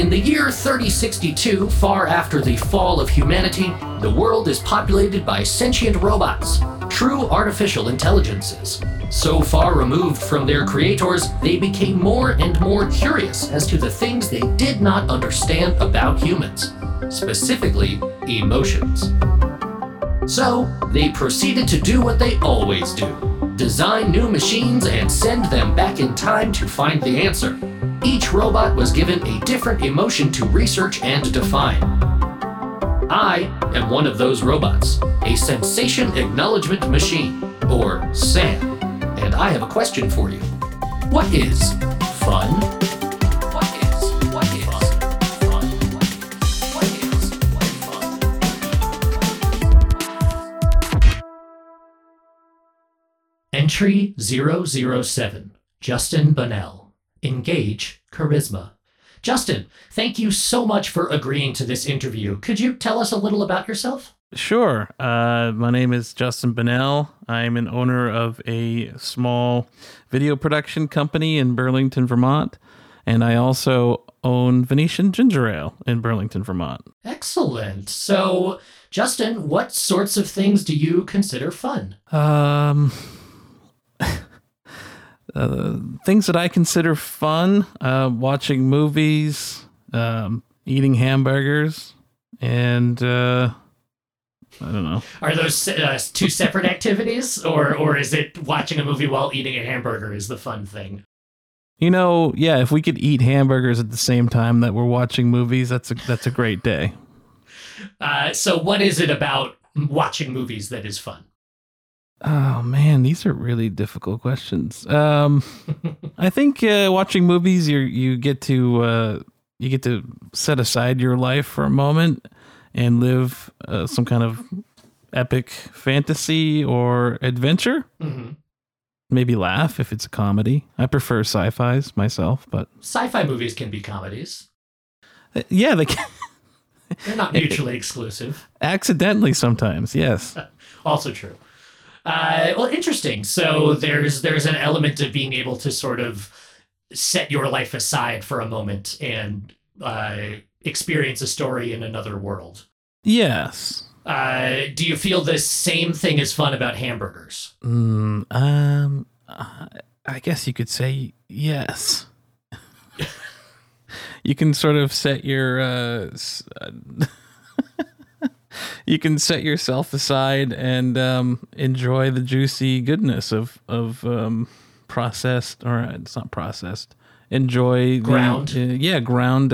In the year 3062, far after the fall of humanity, the world is populated by sentient robots, true artificial intelligences. So far removed from their creators, they became more and more curious as to the things they did not understand about humans, specifically emotions. So, they proceeded to do what they always do, design new machines and send them back in time to find the answer. Each robot was given a different emotion to research and define. I am one of those robots, a sensation acknowledgement machine, or SAM, and I have a question for you. What is fun? What is fun? Entry 007, Justin Bonnell. Engage charisma. Justin, thank you so much for agreeing to this interview. Could you tell us a little about yourself? Sure. My name is Justin Bonnell. I'm an owner of a small video production company in Burlington, Vermont. And I also own Venetian ginger ale in Burlington, Vermont. Excellent. So, Justin, what sorts of things do you consider fun? Things that I consider fun, watching movies, eating hamburgers, and I don't know. Are those two separate activities, or is it watching a movie while eating a hamburger is the fun thing? You know, yeah, if we could eat hamburgers at the same time that we're watching movies, that's a great day. So what is it about watching movies that is fun? Oh, man, these are really difficult questions. I think watching movies, you get to set aside your life for a moment and live some kind of epic fantasy or adventure. Mm-hmm. Maybe laugh if it's a comedy. I prefer sci-fis myself, but... Sci-fi movies can be comedies. Yeah, they can. They're not mutually exclusive. Accidentally sometimes, yes. Also true. Well, interesting. So there's an element of being able to sort of set your life aside for a moment and experience a story in another world. Yes. Do you feel the same thing is fun about hamburgers? I guess you could say yes. You can sort of set your... You can set yourself aside and enjoy the juicy goodness of processed, or it's not processed. Enjoy ground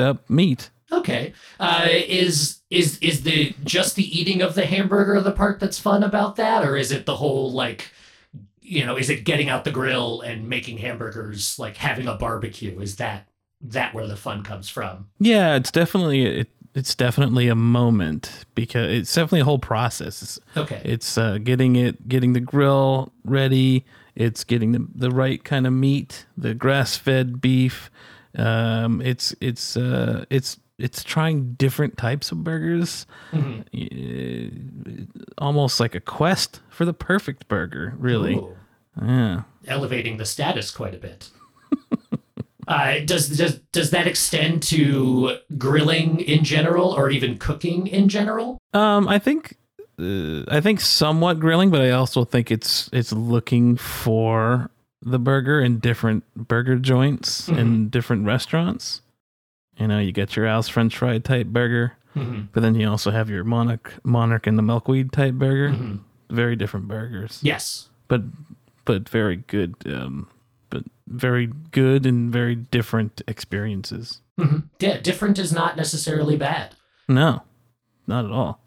up meat. Okay, is the just the eating of the hamburger the part that's fun about that, or is it the whole is it getting out the grill and making hamburgers, like having a barbecue? Is that where the fun comes from? Yeah, it's definitely it. It's definitely a moment, because it's definitely a whole process. Okay. It's getting the grill ready. It's getting the right kind of meat, the grass-fed beef. It's trying different types of burgers. Mm-hmm. Almost like a quest for the perfect burger, really. Ooh. Yeah. Elevating the status quite a bit. Does that extend to grilling in general, or even cooking in general? I think somewhat grilling, but I also think it's looking for the burger in different burger joints and mm-hmm. different restaurants. You know, you get your Al's French Fry type burger, mm-hmm. but then you also have your Monarch and the Milkweed type burger. Mm-hmm. Very different burgers. Yes, but very good. Very good and very different experiences. Mm-hmm. Yeah, different is not necessarily bad. No, not at all.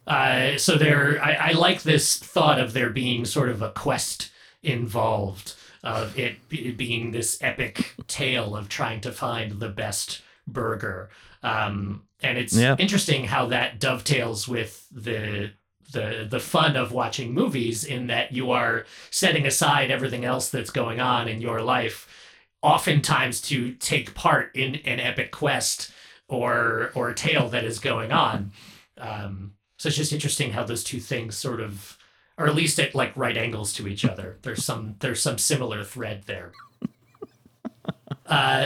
So I like this thought of there being sort of a quest involved, of it being this epic tale of trying to find the best burger. And it's interesting how that dovetails with the fun of watching movies, in that you are setting aside everything else that's going on in your life, oftentimes to take part in an epic quest or tale that is going on. So it's just interesting how those two things sort of are at least at right angles to each other. There's some similar thread there.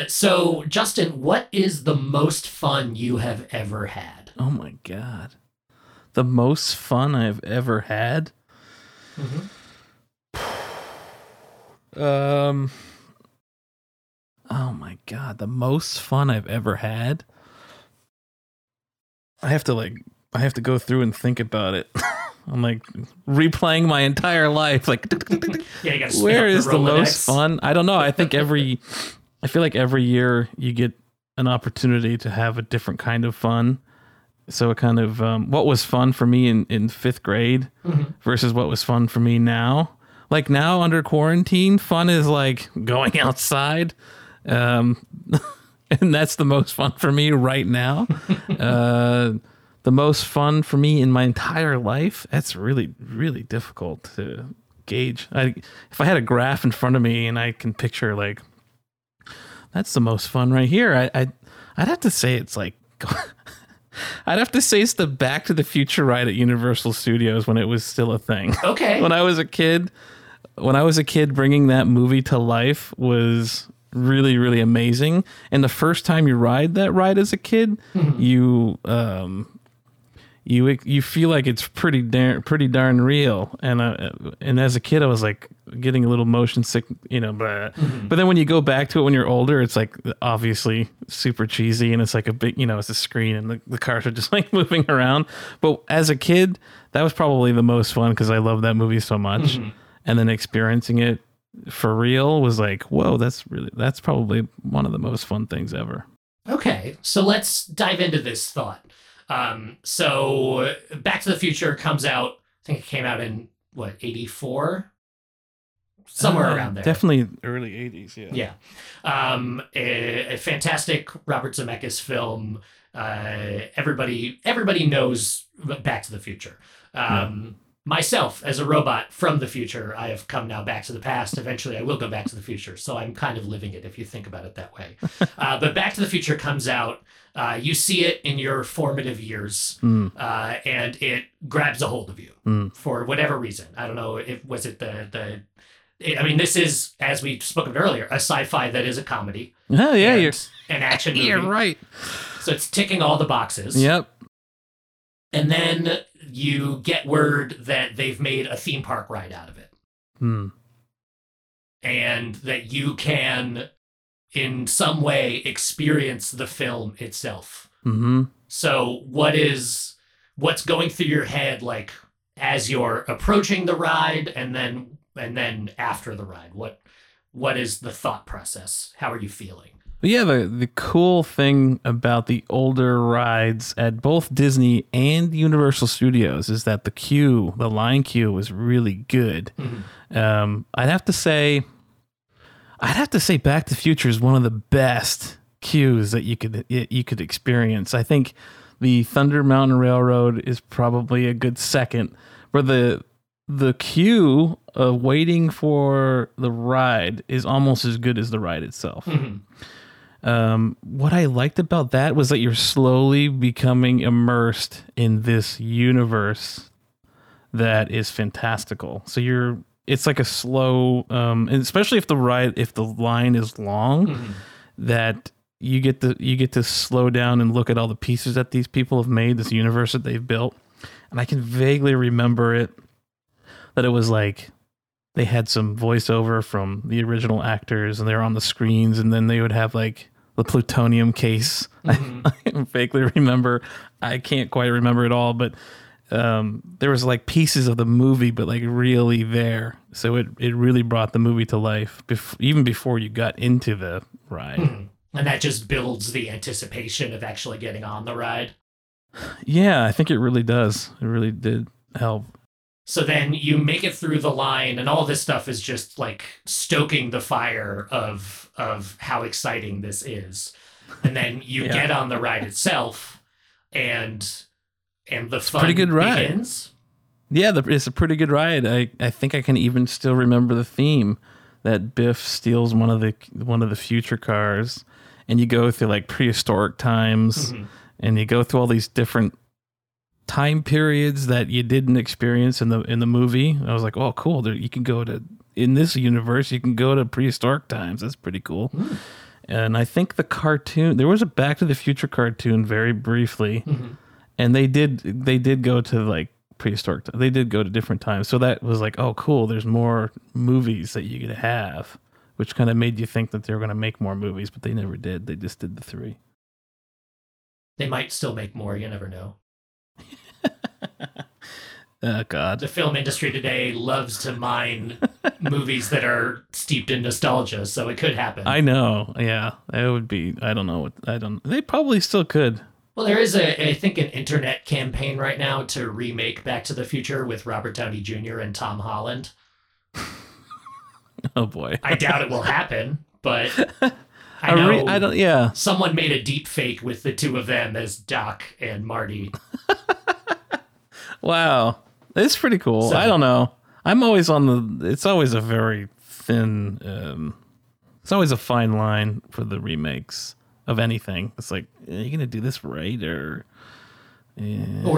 So, Justin, what is the most fun you have ever had? Oh, my God. The most fun I've ever had? Mm-hmm. Oh, my God. The most fun I've ever had? I have to go through and think about it. I'm like replaying my entire life. Like, yeah, you gotta where is the most fun? I don't know. I think I feel like every year you get an opportunity to have a different kind of fun. So it kind of, what was fun for me in fifth grade mm-hmm. versus what was fun for me now. Like now under quarantine, fun is like going outside. And that's the most fun for me right now. The most fun for me in my entire life, that's really, really difficult to gauge. If I had a graph in front of me and I can picture like, that's the most fun right here. I'd have to say it's like, I'd have to say it's the Back to the Future ride at Universal Studios when it was still a thing. Okay. When I was a kid, bringing that movie to life was really, really amazing. And the first time you ride that ride as a kid, mm-hmm. You feel like it's pretty darn real, and as a kid I was like getting a little motion sick, you know. Mm-hmm. But then when you go back to it when you're older, it's like obviously super cheesy, and it's like a big, you know, it's a screen and the cars are just like moving around. But as a kid, that was probably the most fun because I loved that movie so much, mm-hmm. and then experiencing it for real was like, whoa, that's probably one of the most fun things ever. Okay, so let's dive into this thought. So Back to the Future comes out, I think it came out in, what, 84? Somewhere around there. Definitely early 80s, yeah. Yeah. A fantastic Robert Zemeckis film. Everybody knows Back to the Future. Myself, as a robot from the future, I have come now back to the past. Eventually, I will go back to the future. So I'm kind of living it, if you think about it that way. But Back to the Future comes out. You see it in your formative years, and it grabs a hold of you for whatever reason. I don't know. This is, as we spoke about earlier, a sci-fi that is a comedy. Oh, yeah. You're an action movie. You're right. So it's ticking all the boxes. Yep. And then you get word that they've made a theme park ride out of it. And that you can, in some way, experience the film itself. Mm-hmm. So what's going through your head, like, as you're approaching the ride and then after the ride? What is the thought process? How are you feeling? Yeah, the cool thing about the older rides at both Disney and Universal Studios is that the line queue was really good. Mm-hmm. I'd have to say Back to the Future is one of the best queues that you could experience. I think the Thunder Mountain Railroad is probably a good second, where the queue of waiting for the ride is almost as good as the ride itself. Mm-hmm. What I liked about that was that you're slowly becoming immersed in this universe that is fantastical. So it's like a slow, and especially if the line is long, mm-hmm. that you get to slow down and look at all the pieces that these people have made, this universe that they've built. And I can vaguely remember it, that it was like, they had some voiceover from the original actors and they were on the screens, and then they would have like the plutonium case. Mm-hmm. I vaguely remember. I can't quite remember it all, but there was like pieces of the movie, but like really there. So it really brought the movie to life even before you got into the ride. Mm-hmm. And that just builds the anticipation of actually getting on the ride. Yeah, I think it really does. It really did help. So then you make it through the line, and all this stuff is just like stoking the fire of how exciting this is. And then you get on the ride itself, and it's fun pretty good ride. Begins. Yeah, it's a pretty good ride. I think I can even still remember the theme, that Biff steals one of the future cars, and you go through like prehistoric times, mm-hmm. and you go through all these different time periods that you didn't experience in the movie. I was like, oh, cool. You can go to, in this universe, you can go to prehistoric times. That's pretty cool. And I think the cartoon, there was a Back to the Future cartoon very briefly. Mm-hmm. And they did go to like prehistoric. They did go to different times. So that was like, oh, cool. There's more movies that you could have, which kind of made you think that they were going to make more movies, but they never did. They just did the three. They might still make more. You never know. Oh, God. The film industry today loves to mine movies that are steeped in nostalgia, so it could happen. I know, yeah. It would be, I don't know. They probably still could. Well, there is, I think, an internet campaign right now to remake Back to the Future with Robert Downey Jr. and Tom Holland. Oh, boy. I doubt it will happen, but I know someone made a deep fake with the two of them as Doc and Marty. Wow. It's pretty cool. So, I don't know. I'm always on the... It's always a very thin... it's always a fine line for the remakes of anything. It's like, are you going to do this right? Or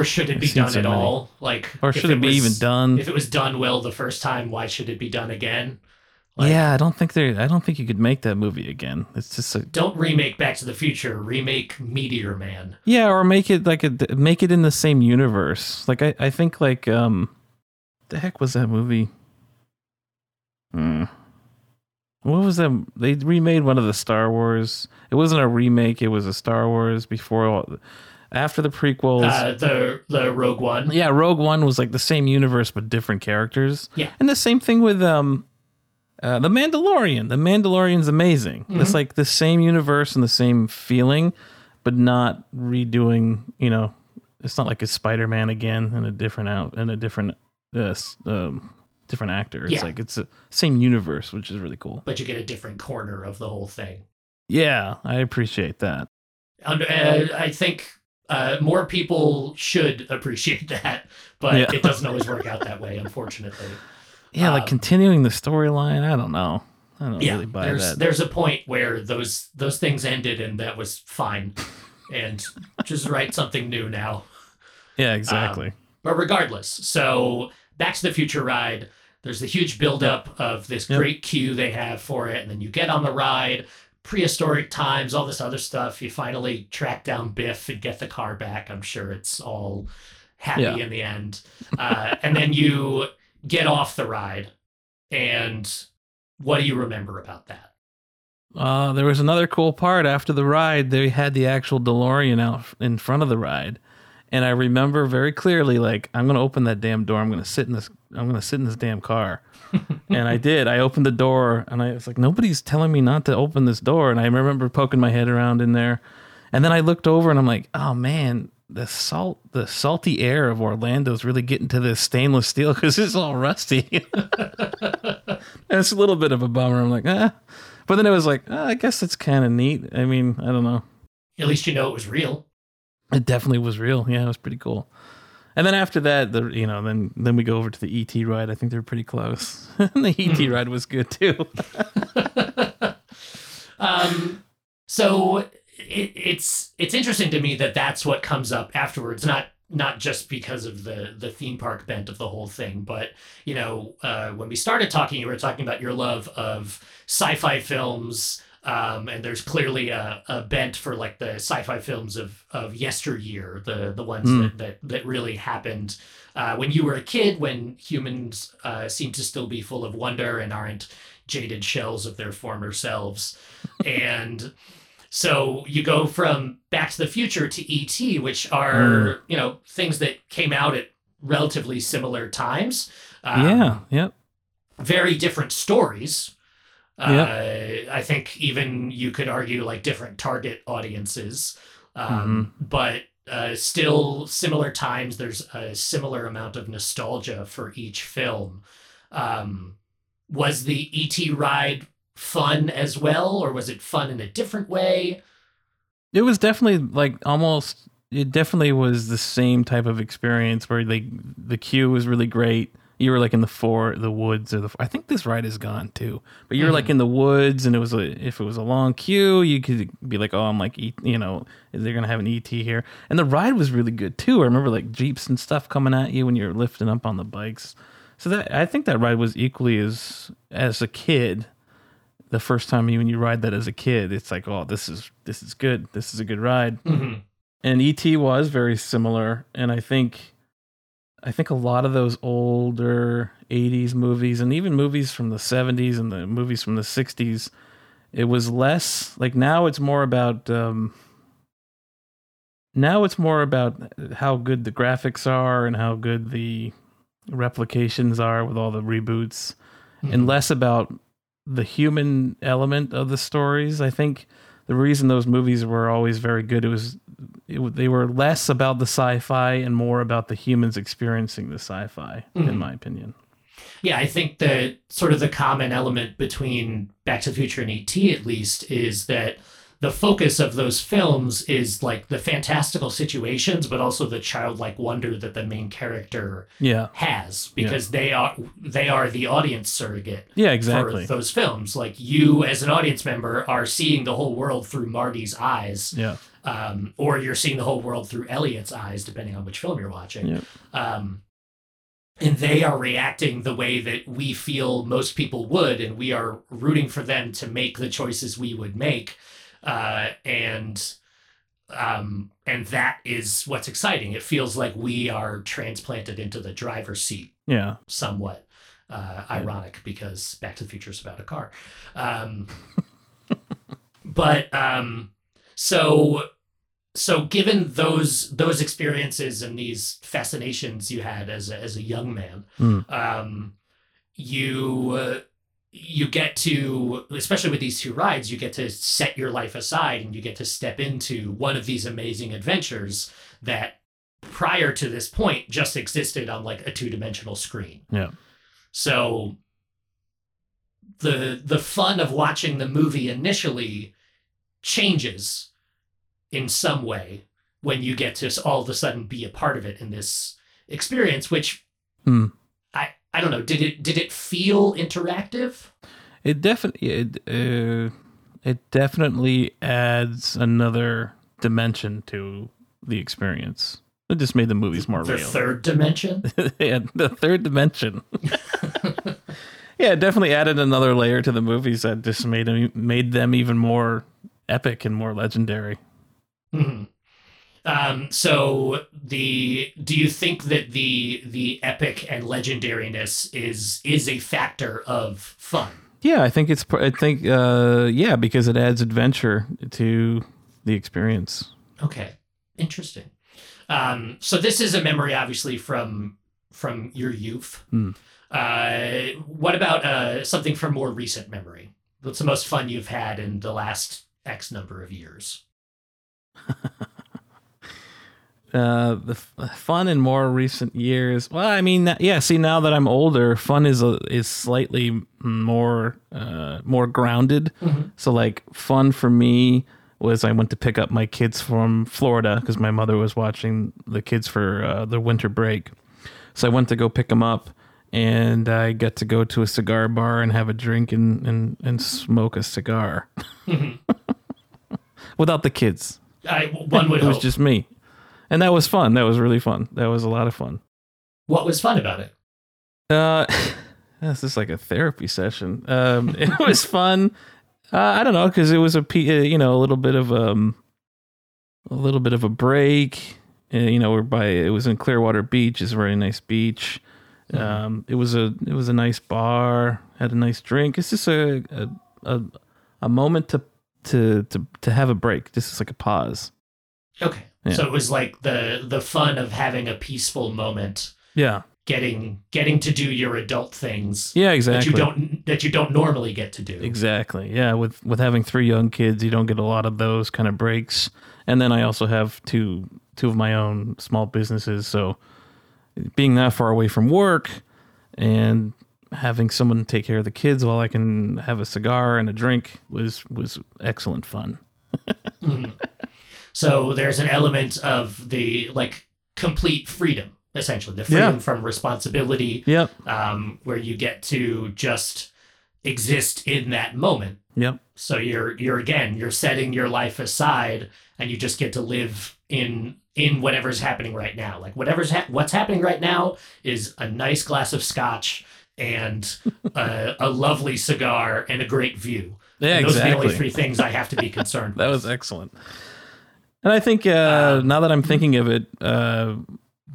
should it be done at all? Or should it be even done? If it was done well the first time, why should it be done again? Yeah, I don't think you could make that movie again. It's just don't remake Back to the Future. Remake Meteor Man. Yeah, or make it make it in the same universe. Like I think like the heck was that movie? What was that? They remade one of the Star Wars. It wasn't a remake. It was a Star Wars after the prequels. The Rogue One. Yeah, Rogue One was like the same universe but different characters. Yeah, and the same thing with The Mandalorian. The Mandalorian's amazing. Mm-hmm. It's like the same universe and the same feeling, but not redoing. You know, it's not like a Spider-Man again and a different actor. Yeah. It's like it's the same universe, which is really cool. But you get a different corner of the whole thing. Yeah, I appreciate that. I think more people should appreciate that, but it doesn't always work out that way, unfortunately. Yeah, like continuing the storyline, I don't know. I don't really buy that. There's a point where those things ended and that was fine. And just write something new now. Yeah, exactly. But regardless, so Back to the Future ride, there's the huge buildup of this great queue they have for it. And then you get on the ride, prehistoric times, all this other stuff. You finally track down Biff and get the car back. I'm sure it's all happy in the end. And then you... get off the ride, and what do you remember about that? There was another cool part after the ride. They had the actual DeLorean out in front of the ride, and I remember very clearly, like, I'm gonna open that damn door. I'm gonna sit in this damn car, and I did. I opened the door, and I was like, nobody's telling me not to open this door. And I remember poking my head around in there, and then I looked over, and I'm like, oh man. The salty air of Orlando is really getting to this stainless steel because it's all rusty. It's a little bit of a bummer. I'm like, ah. But then it was like, I guess it's kind of neat. I mean, I don't know. At least you know it was real. It definitely was real. Yeah, it was pretty cool. And then after that, then we go over to the E.T. ride. I think they're pretty close. And the E.T. ride was good too. So. It's interesting to me that that's what comes up afterwards, not just because of the theme park bent of the whole thing, but when we started talking, you were talking about your love of sci-fi films, and there's clearly a bent for like the sci-fi films of yesteryear, the ones that really happened when you were a kid, when humans seem to still be full of wonder and aren't jaded shells of their former selves, and. So you go from Back to the Future to E.T., which are, things that came out at relatively similar times. Very different stories. I think even you could argue like different target audiences, but still similar times. There's a similar amount of nostalgia for each film. Was the E.T. ride fun as well, or was it fun in a different way? It was definitely was the same type of experience where the queue was really great. You were like in the woods or I think this ride is gone too, but you were like in the woods, and if it was a long queue, you could be like, oh, I'm like, they're going to have an ET here. And the ride was really good too. I remember like Jeeps and stuff coming at you when you're lifting up on the bikes. So I think that ride was equally as a kid the first time when you ride that as a kid, it's like, oh, this is good. This is a good ride. Mm-hmm. And E.T. was very similar. And I think a lot of those older 80s movies and even movies from the 70s and the movies from the 60s, it was less like now it's more about how good the graphics are and how good the replications are with all the reboots, mm-hmm. and less about the human element of the stories. I think the reason those movies were always very good, they were less about the sci-fi and more about the humans experiencing the sci-fi, mm-hmm. in my opinion. Yeah, I think that sort of the common element between Back to the Future and E.T. at least is that the focus of those films is like the fantastical situations, but also the childlike wonder that the main character has, because they are the audience surrogate for those films. Like you as an audience member are seeing the whole world through Marty's eyes, or you're seeing the whole world through Elliot's eyes, depending on which film you're watching. Yeah. And they are reacting the way that we feel most people would, and we are rooting for them to make the choices we would make. And that is what's exciting. It feels like we are transplanted into the driver's seat. Yeah. Somewhat ironic, because Back to the Future is about a car. So given those experiences and these fascinations you had as a young man, you get to, especially with these two rides, you get to set your life aside and you get to step into one of these amazing adventures that prior to this point just existed on like a two-dimensional screen. Yeah. So the fun of watching the movie initially changes in some way when you get to all of a sudden be a part of it in this experience, which... I don't know. Did it feel interactive? It definitely adds another dimension to the experience. It just made the movies more real. The third dimension? Yeah, the third dimension. Yeah, it definitely added another layer to the movies that just made them even more epic and more legendary. Mm-hmm. Do you think that the epic and legendariness is a factor of fun? Yeah, I think because it adds adventure to the experience. Okay. Interesting. So this is a memory obviously from your youth. What about something from more recent memory? What's the most fun you've had in the last X number of years? The fun in more recent years. Well, I mean, now that I'm older, fun is slightly more grounded. Mm-hmm. So like fun for me was I went to pick up my kids from Florida because my mother was watching the kids for the winter break. So I went to go pick them up and I got to go to a cigar bar and have a drink and smoke a cigar. Mm-hmm. Without the kids. It was just me. And that was fun. That was really fun. That was a lot of fun. What was fun about it? This is like a therapy session. It was fun. I don't know, because it was a little bit of a break. It was in Clearwater Beach. It's a very nice beach. It was a nice bar. Had a nice drink. It's just a moment to have a break. This is like a pause. Okay. Yeah. So it was like the fun of having a peaceful moment. Yeah. Getting to do your adult things. Yeah, exactly. That you don't normally get to do. Exactly. Yeah. With having three young kids, you don't get a lot of those kind of breaks. And then I also have two of my own small businesses. So being that far away from work and having someone take care of the kids while I can have a cigar and a drink was excellent fun. Mm-hmm. So there's an element of the like complete freedom, essentially the freedom from responsibility, where you get to just exist in that moment. Yep. So you're setting your life aside and you just get to live in whatever's happening right now. Like what's happening right now is a nice glass of scotch and a lovely cigar and a great view. Yeah, and those exactly. are the only three things I have to be concerned with. That was excellent. And I think now that I'm thinking of it,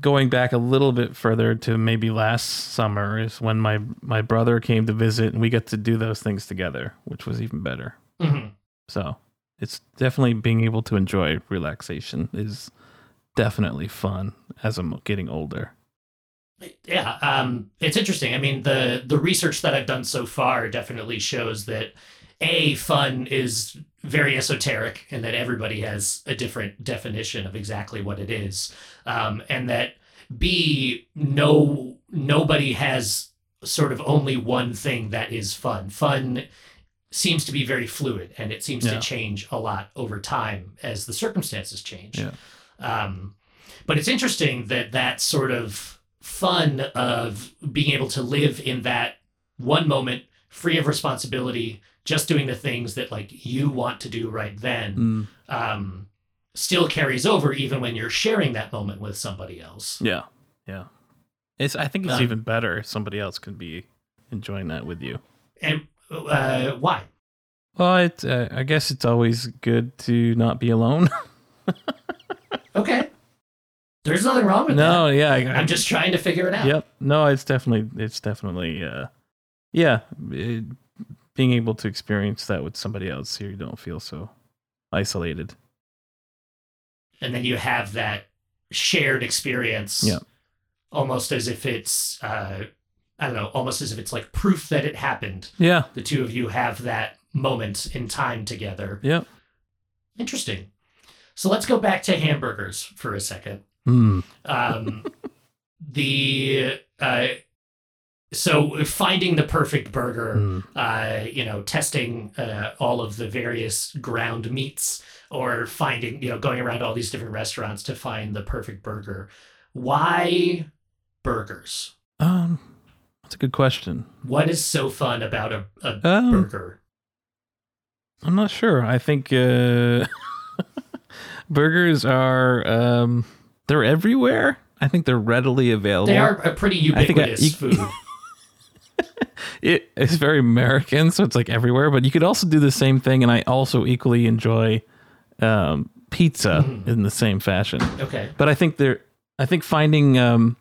going back a little bit further to maybe last summer is when my brother came to visit and we got to do those things together, which was even better. Mm-hmm. So it's definitely being able to enjoy relaxation is definitely fun as I'm getting older. Yeah, it's interesting. I mean, the research that I've done so far definitely shows that fun is very esoteric and that everybody has a different definition of exactly what it is. And that nobody has sort of only one thing that is fun. Fun seems to be very fluid and it seems to change a lot over time as the circumstances change. Yeah. But it's interesting that sort of fun of being able to live in that one moment free of responsibility, just doing the things that like you want to do right then, still carries over even when you're sharing that moment with somebody else. Yeah. Yeah. I think it's even better if somebody else can be enjoying that with you. And why? Well, I guess it's always good to not be alone. Okay. There's nothing wrong with that. No, yeah. I'm just trying to figure it out. Yep. No, it's definitely being able to experience that with somebody else so you don't feel so isolated. And then you have that shared experience almost as if it's, almost as if it's like proof that it happened. Yeah. The two of you have that moment in time together. Yep. Interesting. So let's go back to hamburgers for a second. Mm. So finding the perfect burger, testing all of the various ground meats or finding, going around all these different restaurants to find the perfect burger. Why burgers? That's a good question. What is so fun about a burger? I'm not sure. I think... burgers are, they're everywhere. I think they're readily available. They are a pretty ubiquitous food. It's very American, so it's like everywhere. But you could also do the same thing, and I also equally enjoy pizza in the same fashion. Okay. But I think finding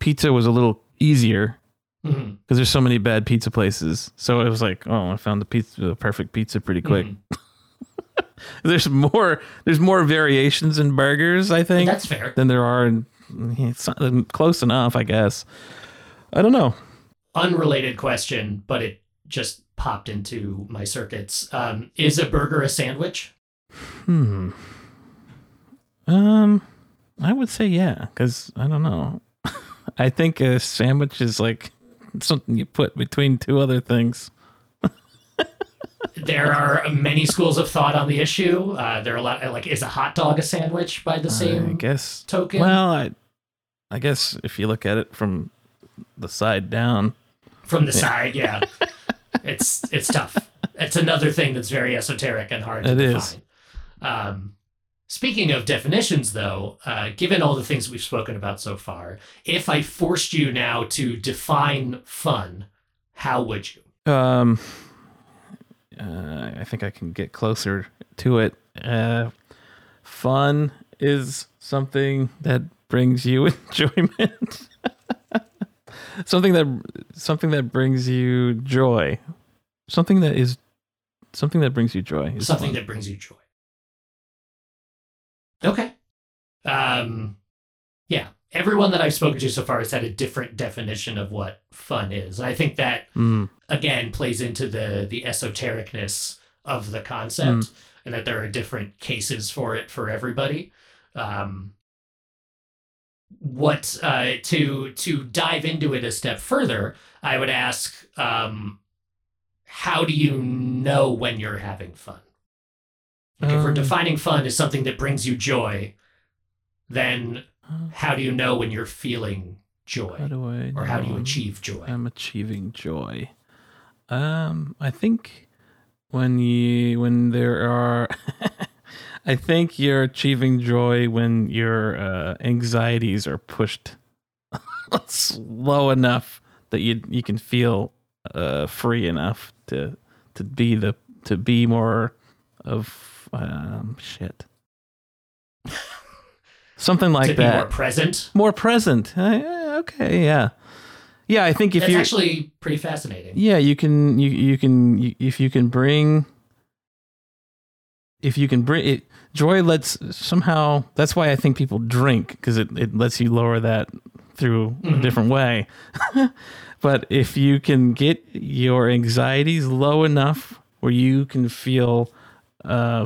pizza was a little easier because there's so many bad pizza places. So it was like, oh, I found the perfect pizza pretty quick. Mm. There's more variations in burgers, I think. That's fair. Than there are in... It's not, close enough, I guess. I don't know. Unrelated question, but it just popped into my circuits. Is a burger a sandwich? I would say yeah, because I don't know. I think a sandwich is like something you put between two other things. There are many schools of thought on the issue. There are a lot. Like, is a hot dog a sandwich by the same token? Well, I guess if you look at it from the side down. From the side, yeah. It's tough. It's another thing that's very esoteric and hard to define. It is. Speaking of definitions, though, given all the things we've spoken about so far, if I forced you now to define fun, how would you? I think I can get closer to it. Fun is something that brings you enjoyment. something that brings you joy. That brings you joy. Okay. Yeah. Everyone that I've spoken to so far has had a different definition of what fun is. And I think that, again, plays into the esotericness of the concept and that there are different cases for it for everybody. To dive into it a step further, I would ask, how do you know when you're having fun? Like if we're defining fun as something that brings you joy, then... How do you know when you're feeling joy? How do you achieve joy? I'm achieving joy. I think I think you're achieving joy when your anxieties are pushed low enough that you can feel free enough to be more of shit. Something like to that. Be more present. More present. Okay. Yeah. Yeah. I think that's actually pretty fascinating. Yeah. If you can bring it, joy lets somehow, that's why I think people drink, because it lets you lower that through a different way. But if you can get your anxieties low enough where you can feel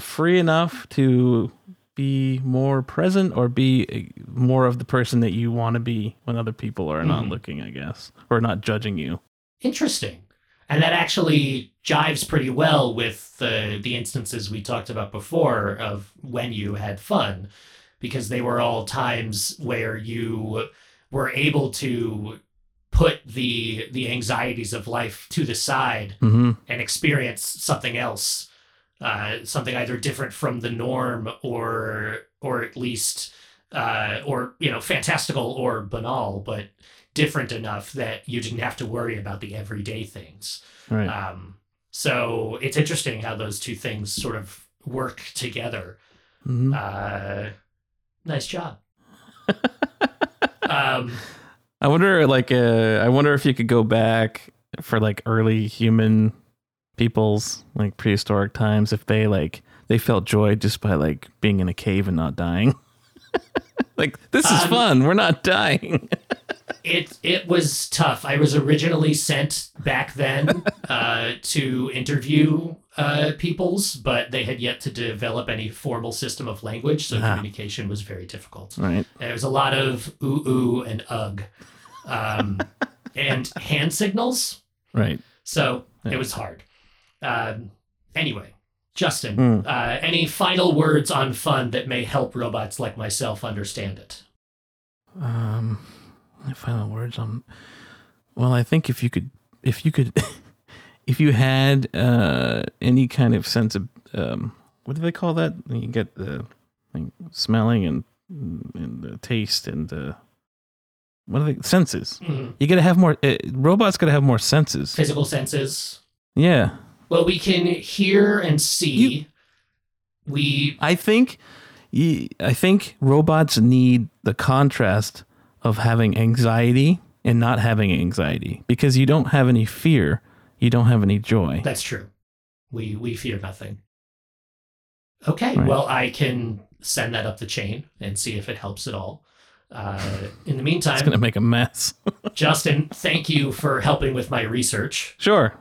free enough to be more present or be more of the person that you want to be when other people are not looking, I guess, or not judging you. Interesting. And that actually jives pretty well with the instances we talked about before of when you had fun, because they were all times where you were able to put the anxieties of life to the side and experience something else, something either different from the norm or at least or fantastical or banal, but different enough that you didn't have to worry about the everyday things. Right. So it's interesting how those two things sort of work together. Mm-hmm. Nice job. I wonder if you could go back for like early human peoples, like prehistoric times, if they felt joy just by like being in a cave and not dying. Like, this is fun. We're not dying. It was tough. I was originally sent back then to interview peoples, but they had yet to develop any formal system of language, so communication was very difficult. Right. There was a lot of ooh and ugh, and hand signals. Right. So it was hard. Anyway. Justin, any final words on fun that may help robots like myself understand it? Final words on... Well, I think if you had any kind of sense of... what do they call that? You get the smelling and the taste and... what are the senses? Mm-hmm. You got to have more... robots got to have more senses. Physical senses. Yeah. Well, we can hear and see. I think robots need the contrast of having anxiety and not having anxiety, because you don't have any fear, you don't have any joy. That's true. We fear nothing. Okay, right. Well, I can send that up the chain and see if it helps at all. In the meantime, it's going to make a mess. Justin, thank you for helping with my research. Sure.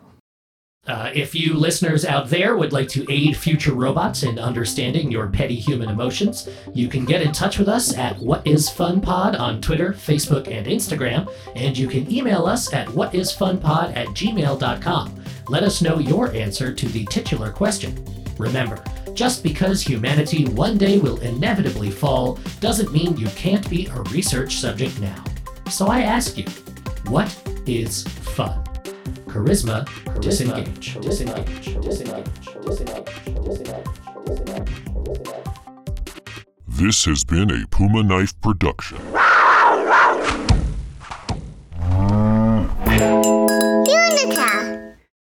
If you listeners out there would like to aid future robots in understanding your petty human emotions, you can get in touch with us at WhatisFunPod on Twitter, Facebook, and Instagram, and you can email us at whatisfunpod@gmail.com. Let us know your answer to the titular question. Remember, just because humanity one day will inevitably fall doesn't mean you can't be a research subject now. So I ask you, what is fun? Charisma, disengage. This has been a Puma Knife production.